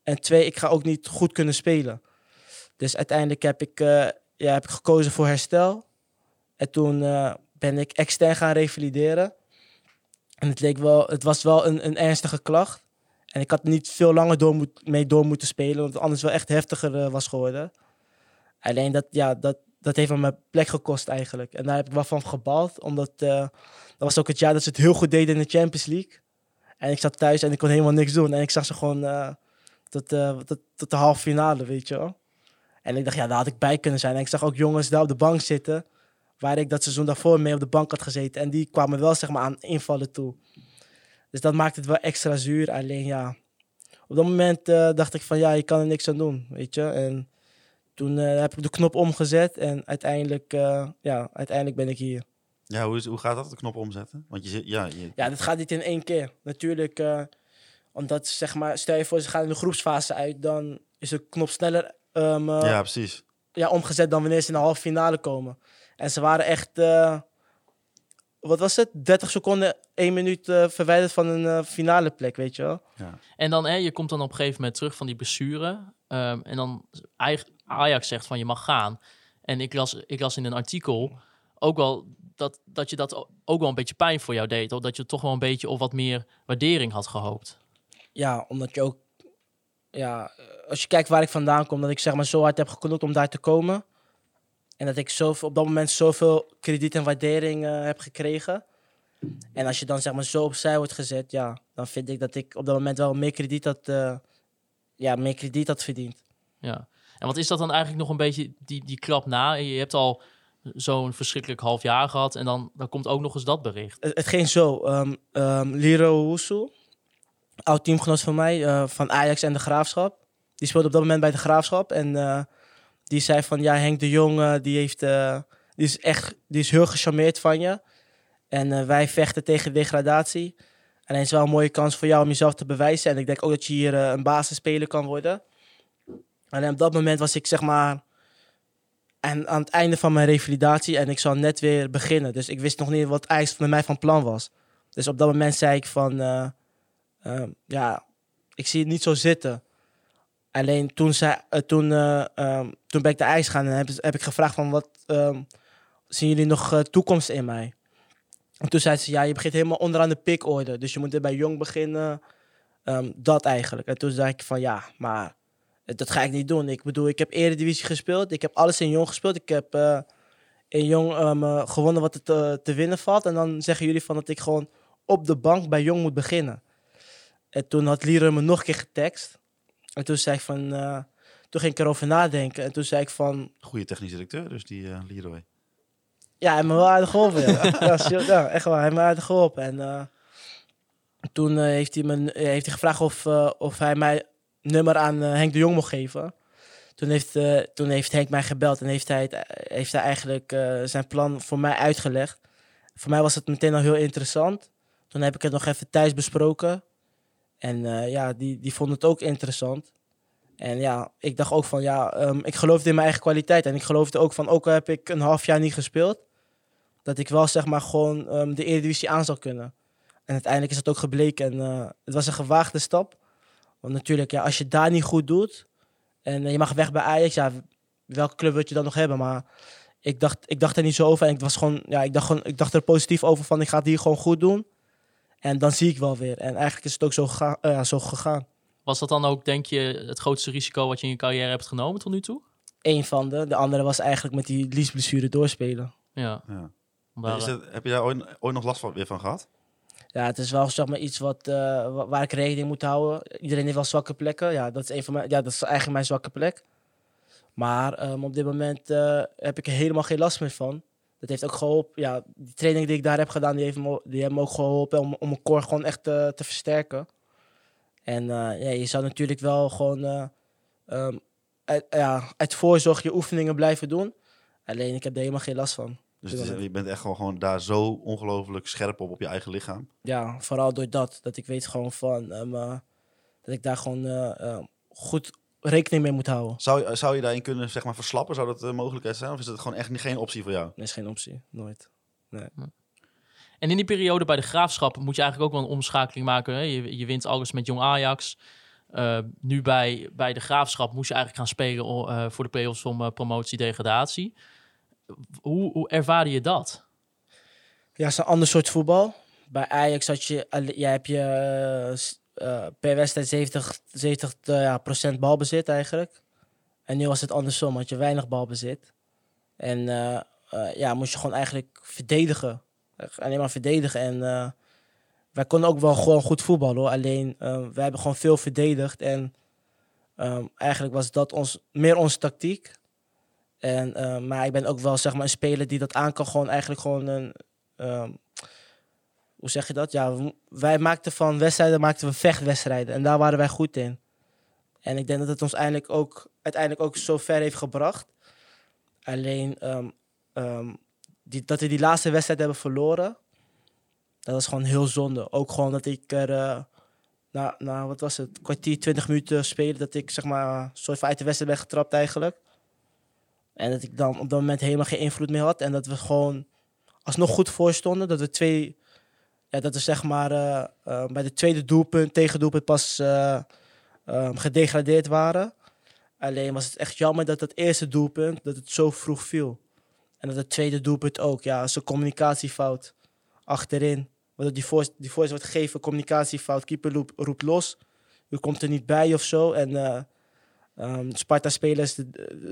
En 2, ik ga ook niet goed kunnen spelen. Dus uiteindelijk heb ik gekozen voor herstel. En toen ben ik extern gaan revalideren. En het was wel een ernstige klacht. En ik had niet veel langer door moeten spelen, want het anders wel echt heftiger was geworden. Alleen dat heeft me mijn plek gekost eigenlijk. En daar heb ik wel van gebaald, omdat dat was ook het jaar dat ze het heel goed deden in de Champions League. En ik zat thuis en ik kon helemaal niks doen. En ik zag ze gewoon tot de halve finale, weet je wel. En ik dacht, daar had ik bij kunnen zijn. En ik zag ook jongens daar op de bank zitten, waar ik dat seizoen daarvoor mee op de bank had gezeten. En die kwamen wel zeg maar aan invallen toe. Dus dat maakt het wel extra zuur. Alleen op dat moment dacht ik van je kan er niks aan doen, weet je. En toen heb ik de knop omgezet en uiteindelijk ben ik hier. Ja, hoe gaat dat, de knop omzetten? Want Ja, dat gaat niet in 1 keer. Natuurlijk, omdat zeg maar, stel je voor ze gaan in de groepsfase uit, dan is de knop sneller precies. Ja, omgezet dan wanneer ze in de halve finale komen. En ze waren echt... 30 seconden, 1 minuut verwijderd van een finale plek, weet je wel. Ja. En dan, je komt dan op een gegeven moment terug van die blessure. En dan Ajax zegt van je mag gaan. En ik las in een artikel ook wel dat je dat ook wel een beetje pijn voor jou deed. Of dat je toch wel een beetje op wat meer waardering had gehoopt. Ja, omdat je ook... Ja, als je kijkt waar ik vandaan kom, dat ik zeg maar zo hard heb geknokt om daar te komen. En dat ik op dat moment zoveel krediet en waardering heb gekregen. En als je dan zeg maar zo opzij wordt gezet, dan vind ik dat ik op dat moment wel meer krediet had verdiend. Ja. En wat is dat dan eigenlijk nog een beetje die klap na? Je hebt al zo'n verschrikkelijk half jaar gehad en dan komt ook nog eens dat bericht. Het ging zo. Liro Roesel, oud teamgenoot van mij, van Ajax en de Graafschap. Die speelde op dat moment bij de Graafschap en... die zei van, Henk de Jong, die is heel gecharmeerd van je. En wij vechten tegen degradatie. Alleen het is wel een mooie kans voor jou om jezelf te bewijzen. En ik denk ook dat je hier een basisspeler kan worden. Alleen op dat moment was ik, zeg maar, aan het einde van mijn revalidatie. En ik zou net weer beginnen. Dus ik wist nog niet wat IJs met mij van plan was. Dus op dat moment zei ik van, ik zie het niet zo zitten. Alleen toen ben ik de ijs gaan en heb ik gevraagd van wat zien jullie nog toekomst in mij? En toen zei ze, je begint helemaal onderaan de pickorde. Dus je moet er bij jong beginnen. Dat eigenlijk. En toen dacht ik van maar dat ga ik niet doen. Ik bedoel, ik heb Eredivisie gespeeld. Ik heb alles in jong gespeeld. Ik heb in jong gewonnen wat er te winnen valt. En dan zeggen jullie van dat ik gewoon op de bank bij jong moet beginnen. En toen had Lira me nog een keer getekst. En toen zei ik van... toen ging ik erover nadenken. En toen zei ik van... Goede technisch directeur, dus die Leroy. Ja, hij heeft me wel aardig geholpen. Echt wel, hij heeft me aardig geholpen. En toen heeft hij gevraagd of hij mijn nummer aan Henk de Jong mocht geven. Toen heeft Henk mij gebeld en heeft hij eigenlijk zijn plan voor mij uitgelegd. Voor mij was het meteen al heel interessant. Toen heb ik het nog even thuis besproken... En die vonden het ook interessant. En ik dacht ook van, ik geloofde in mijn eigen kwaliteit. En ik geloofde ook van, ook al heb ik een half jaar niet gespeeld. dat ik wel zeg maar gewoon de Eredivisie aan zou kunnen. En uiteindelijk is dat ook gebleken. En het was een gewaagde stap. Want natuurlijk, ja, als je daar niet goed doet en je mag weg bij Ajax, ja, welke club wil je dan nog hebben? Maar ik dacht er niet zo over. En ik dacht er positief over van ik ga het hier gewoon goed doen. En dan zie ik wel weer. En eigenlijk is het ook zo gegaan. Was dat dan ook, denk je, het grootste risico wat je in je carrière hebt genomen tot nu toe? Eén van de. De andere was eigenlijk met die liesblessure doorspelen. Ja. Ja. Heb je daar ooit nog last van gehad? Ja, het is wel zeg maar iets wat, waar ik rekening mee moet houden. Iedereen heeft wel zwakke plekken. Ja, dat is dat is eigenlijk mijn zwakke plek. Maar op dit moment heb ik er helemaal geen last meer van. Dat heeft ook geholpen. Ja, die training die ik daar heb gedaan, die heeft me ook geholpen om mijn core gewoon echt te versterken. En ja, je zou natuurlijk wel gewoon uit voorzorg je oefeningen blijven doen. Alleen ik heb er helemaal geen last van. Dus je bent echt gewoon daar zo ongelooflijk scherp op je eigen lichaam? Ja, vooral door dat ik weet gewoon van dat ik daar gewoon goed rekening mee moet houden. Zou je daarin kunnen zeg maar verslappen? Zou dat een mogelijkheid zijn? Of is dat gewoon echt geen optie voor jou? Nee, is geen optie. Nooit. Nee. En in die periode bij de Graafschap moet je eigenlijk ook wel een omschakeling maken. Hè? Je wint alles met Jong Ajax. Nu bij de Graafschap moest je eigenlijk gaan spelen voor de play-offs om promotie-degradatie. Hoe ervaarde je dat? Ja, het is een ander soort voetbal. Bij Ajax heb je per wedstrijd 70% balbezit eigenlijk. En nu was het andersom, had je weinig balbezit. En moest je gewoon eigenlijk verdedigen. Alleen maar verdedigen. En wij konden ook wel gewoon goed voetballen hoor. Alleen wij hebben gewoon veel verdedigd. En eigenlijk was dat meer onze tactiek. En, maar ik ben ook wel zeg maar een speler die dat aan kan. Gewoon eigenlijk gewoon een... hoe zeg je dat? Ja, wij maakten van wedstrijden vechtwedstrijden. En daar waren wij goed in. En ik denk dat het ons uiteindelijk ook zo ver heeft gebracht. Alleen dat we die laatste wedstrijd hebben verloren. Dat was gewoon heel zonde. Ook gewoon dat ik er... na wat was het? Kwartier, 20 minuten spelen. Dat ik zeg maar soort van uit de wedstrijd ben getrapt eigenlijk. En dat ik dan op dat moment helemaal geen invloed meer had. En dat we gewoon alsnog goed voorstonden. Dat we zeg maar bij de tweede tegendoelpunt pas gedegradeerd waren. Alleen was het echt jammer dat eerste doelpunt, dat het zo vroeg viel. En dat het tweede doelpunt ook. Ja, dat is een communicatiefout achterin. Want die voorzet wordt gegeven, communicatiefout. Keeper roept los. U komt er niet bij of zo. En... Sparta-speler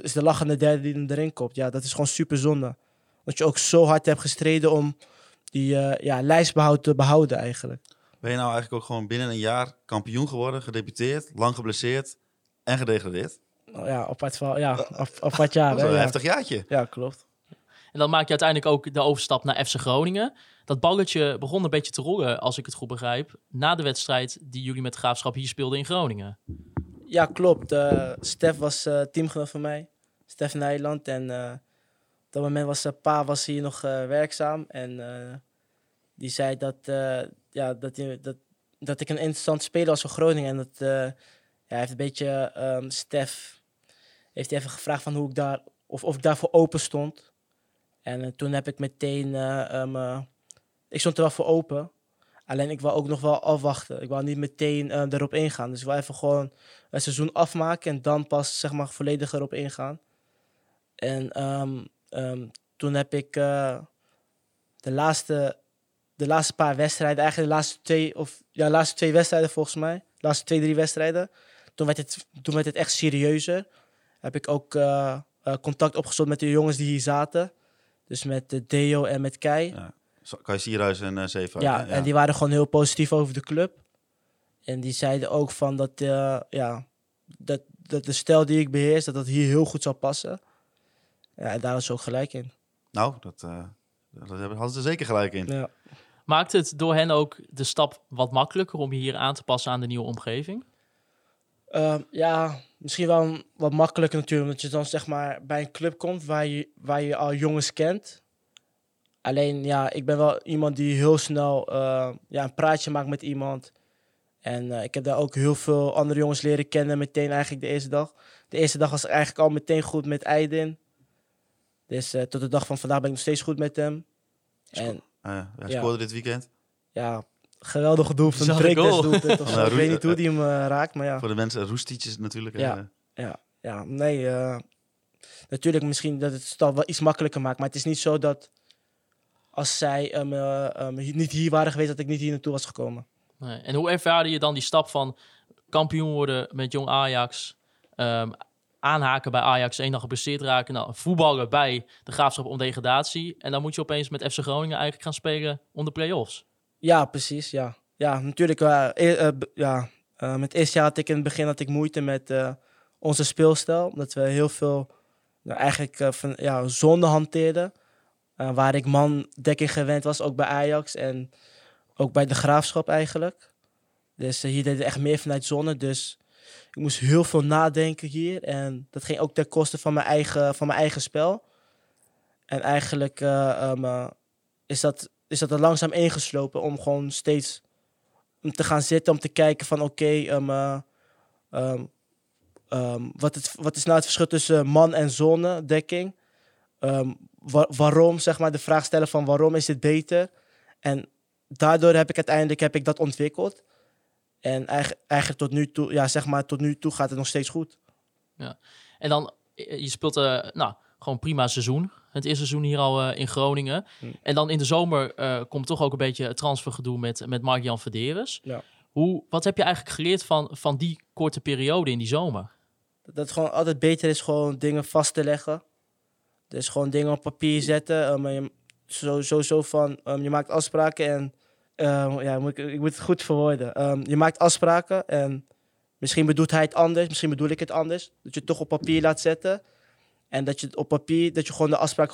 is de lachende derde die hem erin komt. Ja, dat is gewoon super zonde. Want je ook zo hard hebt gestreden om die lijstbehoud te behouden eigenlijk. Ben je nou eigenlijk ook gewoon binnen een jaar kampioen geworden, gedebuteerd, lang geblesseerd en gedegradeerd? Ja, apart jaar. Dat is een heftig jaartje. Ja, klopt. En dan maak je uiteindelijk ook de overstap naar FC Groningen. Dat balletje begon een beetje te rollen, als ik het goed begrijp, na de wedstrijd die jullie met de Graafschap hier speelden in Groningen. Ja, klopt. Stef was teamgenoot van mij. Stef Nijland. En op dat moment was zijn pa hier nog werkzaam. En die zei dat ik een interessant speler was voor Groningen. En dat hij heeft een beetje... Stef heeft even gevraagd van hoe ik daar... Of ik daarvoor open stond. En toen heb ik meteen... ik stond er wel voor open. Alleen ik wou ook nog wel afwachten. Ik wou niet meteen erop ingaan. Dus ik wou even gewoon het seizoen afmaken en dan pas zeg maar volledig erop ingaan. En toen heb ik de laatste paar wedstrijden, eigenlijk de laatste twee wedstrijden volgens mij. De laatste 2-3 wedstrijden. Toen werd het echt serieuzer. Heb ik ook contact opgezocht met de jongens die hier zaten. Dus met Deo en met Kai. Ja. Kaj Sierhuis en Zeefuik. Ja, en die waren gewoon heel positief over de club. En die zeiden ook van dat de stijl die ik beheers, dat hier heel goed zou passen. Ja, en daar hadden ze ook gelijk in. Nou, dat hadden ze zeker gelijk in. Ja. Maakt het door hen ook de stap wat makkelijker om je hier aan te passen aan de nieuwe omgeving? Ja, misschien wel wat makkelijker natuurlijk. Omdat je dan zeg maar bij een club komt waar je al jongens kent... Alleen, ja, ik ben wel iemand die heel snel een praatje maakt met iemand. En ik heb daar ook heel veel andere jongens leren kennen meteen eigenlijk de eerste dag. De eerste dag was ik eigenlijk al meteen goed met Aydin. Dus tot de dag van vandaag ben ik nog steeds goed met hem. Hij scoorde dit weekend. Ja, geweldig doelpunt. Een trickdoelpunt of zo. Ik weet niet hoe die hem raakt, maar ja. Voor de mensen, roestietjes natuurlijk. Natuurlijk misschien dat het wel iets makkelijker maakt. Maar het is niet zo dat als zij niet hier waren geweest, dat ik niet hier naartoe was gekomen. Nee. En hoe ervaarde je dan die stap van kampioen worden met Jong Ajax, aanhaken bij Ajax, één dag geblesseerd raken, voetballen bij de Graafschap om degradatie. En dan moet je opeens met FC Groningen eigenlijk gaan spelen om de play-offs. Ja, precies. Ja, ja natuurlijk. Met eerste jaar had ik in het begin had ik moeite met onze speelstijl. Omdat we heel veel zonde hanteerden. Waar ik mandekking gewend was, ook bij Ajax en ook bij de Graafschap eigenlijk. Dus hier deed het echt meer vanuit zonne. Dus ik moest heel veel nadenken hier. En dat ging ook ten koste van mijn eigen spel. En eigenlijk is dat er langzaam ingeslopen om gewoon steeds te gaan zitten. Om te kijken van wat is nou het verschil tussen man- en zonnedekking? Waarom, zeg maar, de vraag stellen van waarom is dit beter? En daardoor heb ik uiteindelijk dat ontwikkeld. En eigenlijk tot nu toe gaat het nog steeds goed. Ja. En dan, je speelt gewoon prima seizoen. Het eerste seizoen hier al in Groningen. Hm. En dan in de zomer komt toch ook een beetje het transfergedoe met Marc-Jan Verderes. Ja. Wat heb je eigenlijk geleerd van die korte periode in die zomer? Dat het gewoon altijd beter is gewoon dingen vast te leggen. Dus gewoon dingen op papier zetten. Je maakt afspraken en... ik moet het goed verwoorden. Je maakt afspraken en misschien bedoelt hij het anders, misschien bedoel ik het anders. Dat je het toch op papier laat zetten. En dat je op papier, dat je gewoon de afspraak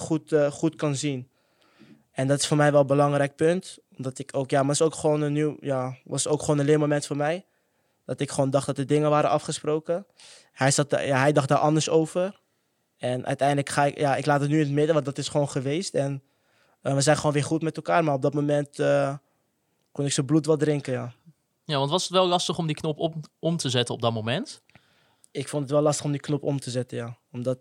goed kan zien. En dat is voor mij wel een belangrijk punt. Omdat ik ook, maar het is ook gewoon een leermoment voor mij. Dat ik gewoon dacht dat de dingen waren afgesproken. Hij dacht daar anders over. En uiteindelijk ik laat het nu in het midden, want dat is gewoon geweest. En we zijn gewoon weer goed met elkaar. Maar op dat moment... kon ik zijn bloed wel drinken, ja. Ja, want was het wel lastig om die knop om te zetten op dat moment? Ik vond het wel lastig om die knop om te zetten, ja. Omdat,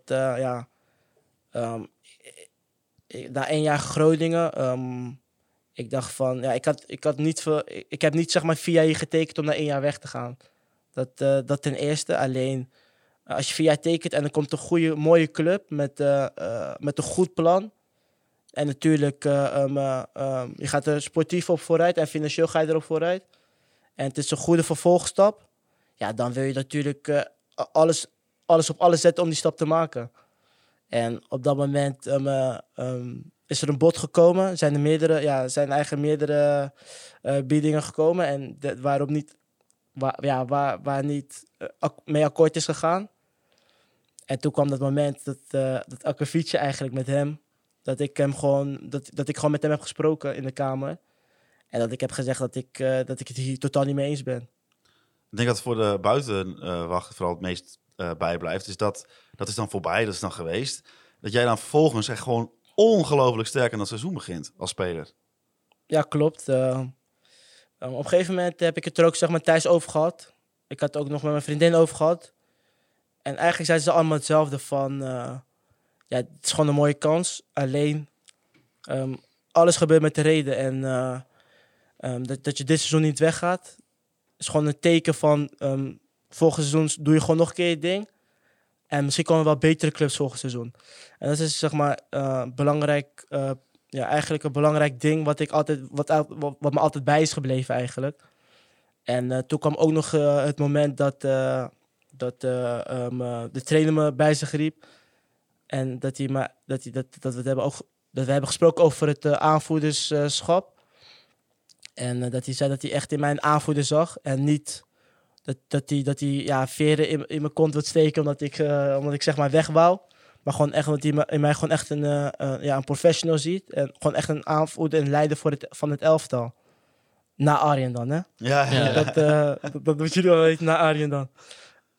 na 1 jaar Groningen... ik dacht van, ik heb niet, zeg maar, 4 jaar hier getekend om na 1 jaar weg te gaan. Dat ten eerste. Alleen, als je 4 jaar tekent en er komt een goede, mooie club met een goed plan... En natuurlijk, je gaat er sportief op vooruit en financieel ga je erop vooruit. En het is een goede vervolgstap. Ja, dan wil je natuurlijk alles op alles zetten om die stap te maken. En op dat moment is er een bod gekomen. Zijn er meerdere biedingen gekomen. En waar niet mee akkoord is gegaan. En toen kwam dat moment dat akkefietje eigenlijk met hem... Dat ik gewoon met hem heb gesproken in de kamer. En dat ik heb gezegd dat ik het hier totaal niet mee eens ben. Ik denk dat voor de buitenwacht vooral het meest bijblijft. Dus dat is dan voorbij, dat is dan geweest. Dat jij dan vervolgens echt gewoon ongelooflijk sterk aan dat seizoen begint als speler. Ja, klopt. Op een gegeven moment heb ik het er ook, zeg maar, thuis over gehad. Ik had het ook nog met mijn vriendin over gehad. En eigenlijk zeiden ze allemaal hetzelfde van... het is gewoon een mooie kans. Alleen, alles gebeurt met de reden. En dat je dit seizoen niet weggaat... is gewoon een teken van... volgend seizoen doe je gewoon nog een keer je ding. En misschien komen er wel betere clubs volgend seizoen. En dat is, zeg maar, belangrijk... eigenlijk een belangrijk ding... wat me altijd bij is gebleven eigenlijk. En toen kwam ook nog het moment dat de trainer me bij zich riep... En dat we hebben gesproken over het aanvoerderschap. En dat hij zei dat hij echt in mij een aanvoerder zag. En niet dat hij veren in mijn kont wil steken omdat ik zeg maar weg wou. Maar gewoon echt omdat hij in mij gewoon echt een professional ziet. En gewoon echt een aanvoerder en leider van het elftal. Na Arjen dan, hè? Ja. Dat moet jullie wel weten, na Arjen dan.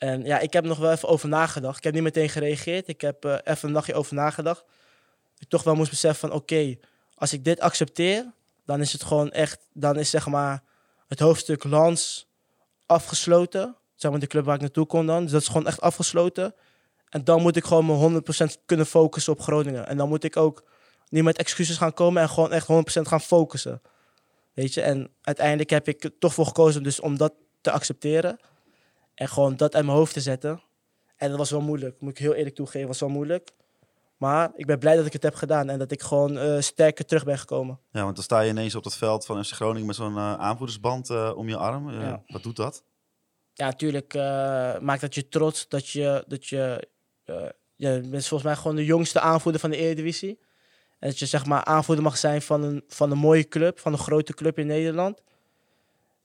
En ja, ik heb nog wel even over nagedacht. Ik heb niet meteen gereageerd. Ik heb even een nachtje over nagedacht. Ik toch wel moest beseffen van oké, als ik dit accepteer... dan is het gewoon echt... dan is, zeg maar, het hoofdstuk Lans afgesloten. Zeg maar de club waar ik naartoe kon dan. Dus dat is gewoon echt afgesloten. En dan moet ik gewoon me 100% kunnen focussen op Groningen. En dan moet ik ook niet met excuses gaan komen en gewoon echt 100% gaan focussen. Weet je, en uiteindelijk heb ik er toch voor gekozen dus om dat te accepteren. En gewoon dat uit mijn hoofd te zetten. En dat was wel moeilijk, moet ik heel eerlijk toegeven, was wel moeilijk. Maar ik ben blij dat ik het heb gedaan en dat ik gewoon sterker terug ben gekomen. Ja, want dan sta je ineens op dat veld van FC Groningen met zo'n aanvoerdersband om je arm. Ja. Wat doet dat? Ja, natuurlijk maakt dat je trots dat je bent volgens mij gewoon de jongste aanvoerder van de Eredivisie. En dat je zeg maar aanvoerder mag zijn van een mooie club, van een grote club in Nederland.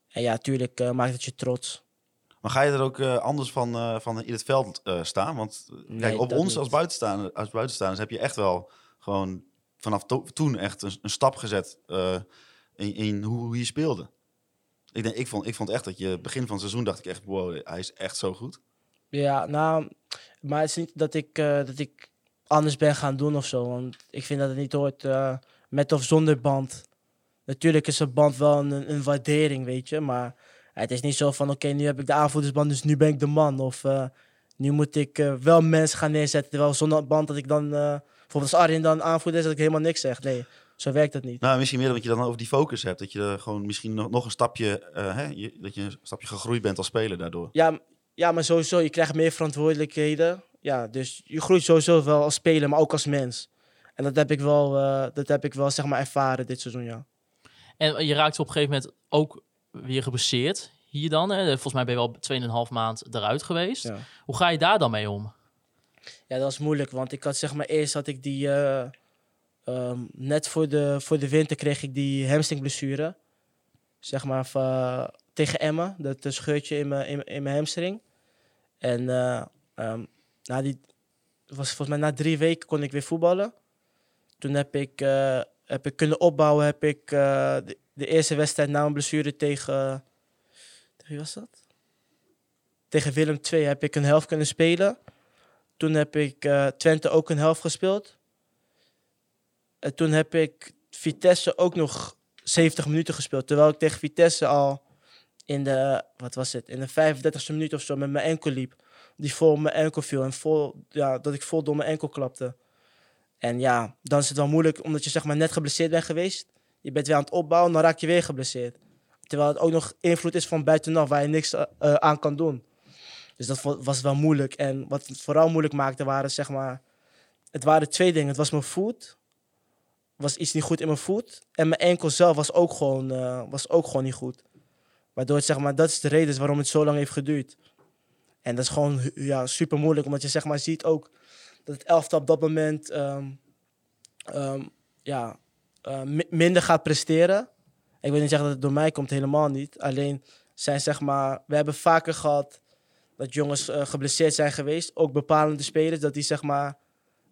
En ja, natuurlijk maakt dat je trots. Maar ga je er ook anders van in het veld staan? Want kijk, op ons als buitenstaanders heb je echt wel gewoon vanaf toen echt een stap gezet in hoe je speelde. Ik vond echt dat je begin van het seizoen dacht ik echt, wow, hij is echt zo goed. Ja, nou, maar het is niet dat ik anders ben gaan doen of zo. Want ik vind dat het niet hoort met of zonder band. Natuurlijk is een band wel een waardering, weet je, maar... Het is niet zo van, oké, nu heb ik de aanvoerdersband, dus nu ben ik de man. Of nu moet ik wel mensen gaan neerzetten, terwijl zonder band dat ik dan... bijvoorbeeld als Arjen dan aanvoerder is, dat ik helemaal niks zeg. Nee, zo werkt dat niet. Nou, misschien meer dat je dan over die focus hebt. Dat je gewoon misschien nog een stapje... dat je een stapje gegroeid bent als speler daardoor. Ja, maar sowieso, je krijgt meer verantwoordelijkheden. Ja, dus je groeit sowieso wel als speler, maar ook als mens. En dat heb ik wel zeg maar ervaren dit seizoen, ja. En je raakt op een gegeven moment ook... weer geblesseerd hier dan. Hè? Volgens mij ben je wel 2,5 maand eruit geweest. Ja. Hoe ga je daar dan mee om? Ja, dat was moeilijk. Want ik had zeg maar eerst had ik die... net voor de winter kreeg ik die hamstringblessure. Zeg maar tegen Emmen. Dat scheurtje in mijn hamstring. En was volgens mij na 3 weken kon ik weer voetballen. Toen heb ik kunnen opbouwen. Heb ik... de eerste wedstrijd na een blessure tegen wie was dat? Tegen Willem II heb ik een helft kunnen spelen. Toen heb ik Twente ook een helft gespeeld. En toen heb ik Vitesse ook nog 70 minuten gespeeld. Terwijl ik tegen Vitesse al in de 35e minuut of zo met mijn enkel liep. Die vol mijn enkel viel en dat ik vol door mijn enkel klapte. En ja, dan is het wel moeilijk omdat je zeg maar net geblesseerd bent geweest. Je bent weer aan het opbouwen, dan raak je weer geblesseerd. Terwijl het ook nog invloed is van buitenaf waar je niks aan kan doen. Dus dat was wel moeilijk. En wat het vooral moeilijk maakte waren zeg maar... Het waren 2 dingen. Het was mijn voet. Er was iets niet goed in mijn voet. En mijn enkel zelf was ook gewoon niet goed. Waardoor het zeg maar... Dat is de reden waarom het zo lang heeft geduurd. En dat is gewoon super moeilijk. Omdat je zeg maar ziet ook... Dat het elftal op dat moment... minder gaat presteren. Ik wil niet zeggen dat het door mij komt, helemaal niet. Alleen zijn zeg maar... We hebben vaker gehad dat jongens geblesseerd zijn geweest. Ook bepalende spelers, dat die zeg maar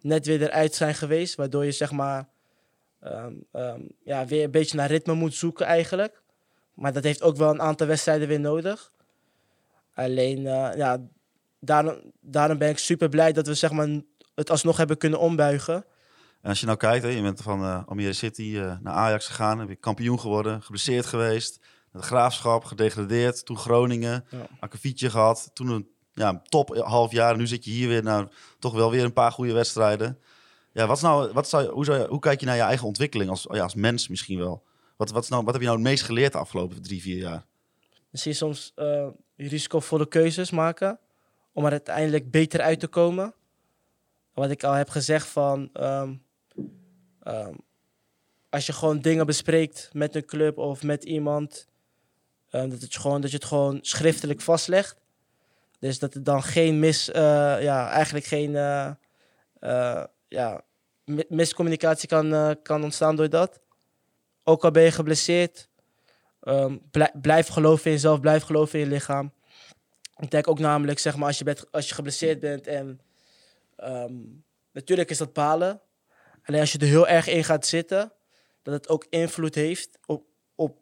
net weer eruit zijn geweest. Waardoor je zeg maar weer een beetje naar ritme moet zoeken eigenlijk. Maar dat heeft ook wel een aantal wedstrijden weer nodig. Alleen daarom ben ik super blij dat we zeg maar het alsnog hebben kunnen ombuigen. En als je nou kijkt, je bent van Almere City naar Ajax gegaan. Heb je kampioen geworden, geblesseerd geweest. De Graafschap, gedegradeerd. Toen Groningen, akkefietje gehad. Toen een top half jaar. Nu zit je hier weer naar toch wel weer een paar goede wedstrijden. Ja, hoe kijk je naar je eigen ontwikkeling als mens misschien wel? Wat heb je nou het meest geleerd de afgelopen 3-4 jaar? Dan zie je soms risicovolle keuzes maken om er uiteindelijk beter uit te komen. Wat ik al heb gezegd van... als je gewoon dingen bespreekt met een club of met iemand, dat je het gewoon schriftelijk vastlegt. Dus dat er dan miscommunicatie kan ontstaan door dat. Ook al ben je geblesseerd, blijf geloven in jezelf, blijf geloven in je lichaam. Ik denk ook namelijk, zeg maar, als je geblesseerd bent en natuurlijk is dat balen. Alleen als je er heel erg in gaat zitten, dat het ook invloed heeft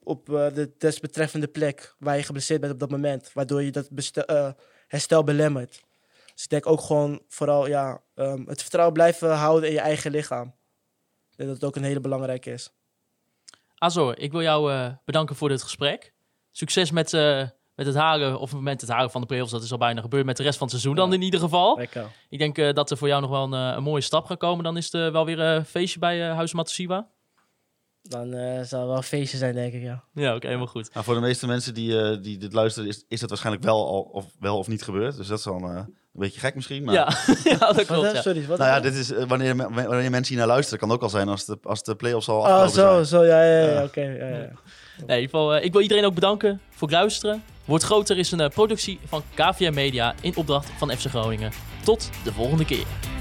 op de desbetreffende plek waar je geblesseerd bent op dat moment. Waardoor je dat herstel belemmert. Dus ik denk ook gewoon vooral het vertrouwen blijven houden in je eigen lichaam. Ik denk dat het ook een hele belangrijke is. Azor, ik wil jou bedanken voor dit gesprek. Succes met met het halen, of met het halen van de play-offs, dat is al bijna gebeurd, met de rest van het seizoen dan in ieder geval. Lekker. Ik denk dat er voor jou nog wel een mooie stap gaat komen. Dan is het wel weer een feestje bij Huis Matusiwa. Dan zal het wel een feestje zijn, denk ik, ja. Ja, oké, helemaal goed. Nou, voor de meeste mensen die dit luisteren, is dat waarschijnlijk wel of niet gebeurd. Dus dat is al een beetje gek misschien. Maar... Ja, dat klopt. Dit is wanneer mensen hier naar luisteren, kan het ook al zijn als de play-offs al afgelopen zijn. Oké. In ieder geval, ik wil iedereen ook bedanken voor het luisteren. Word Groter is een productie van KVM Media in opdracht van FC Groningen. Tot de volgende keer.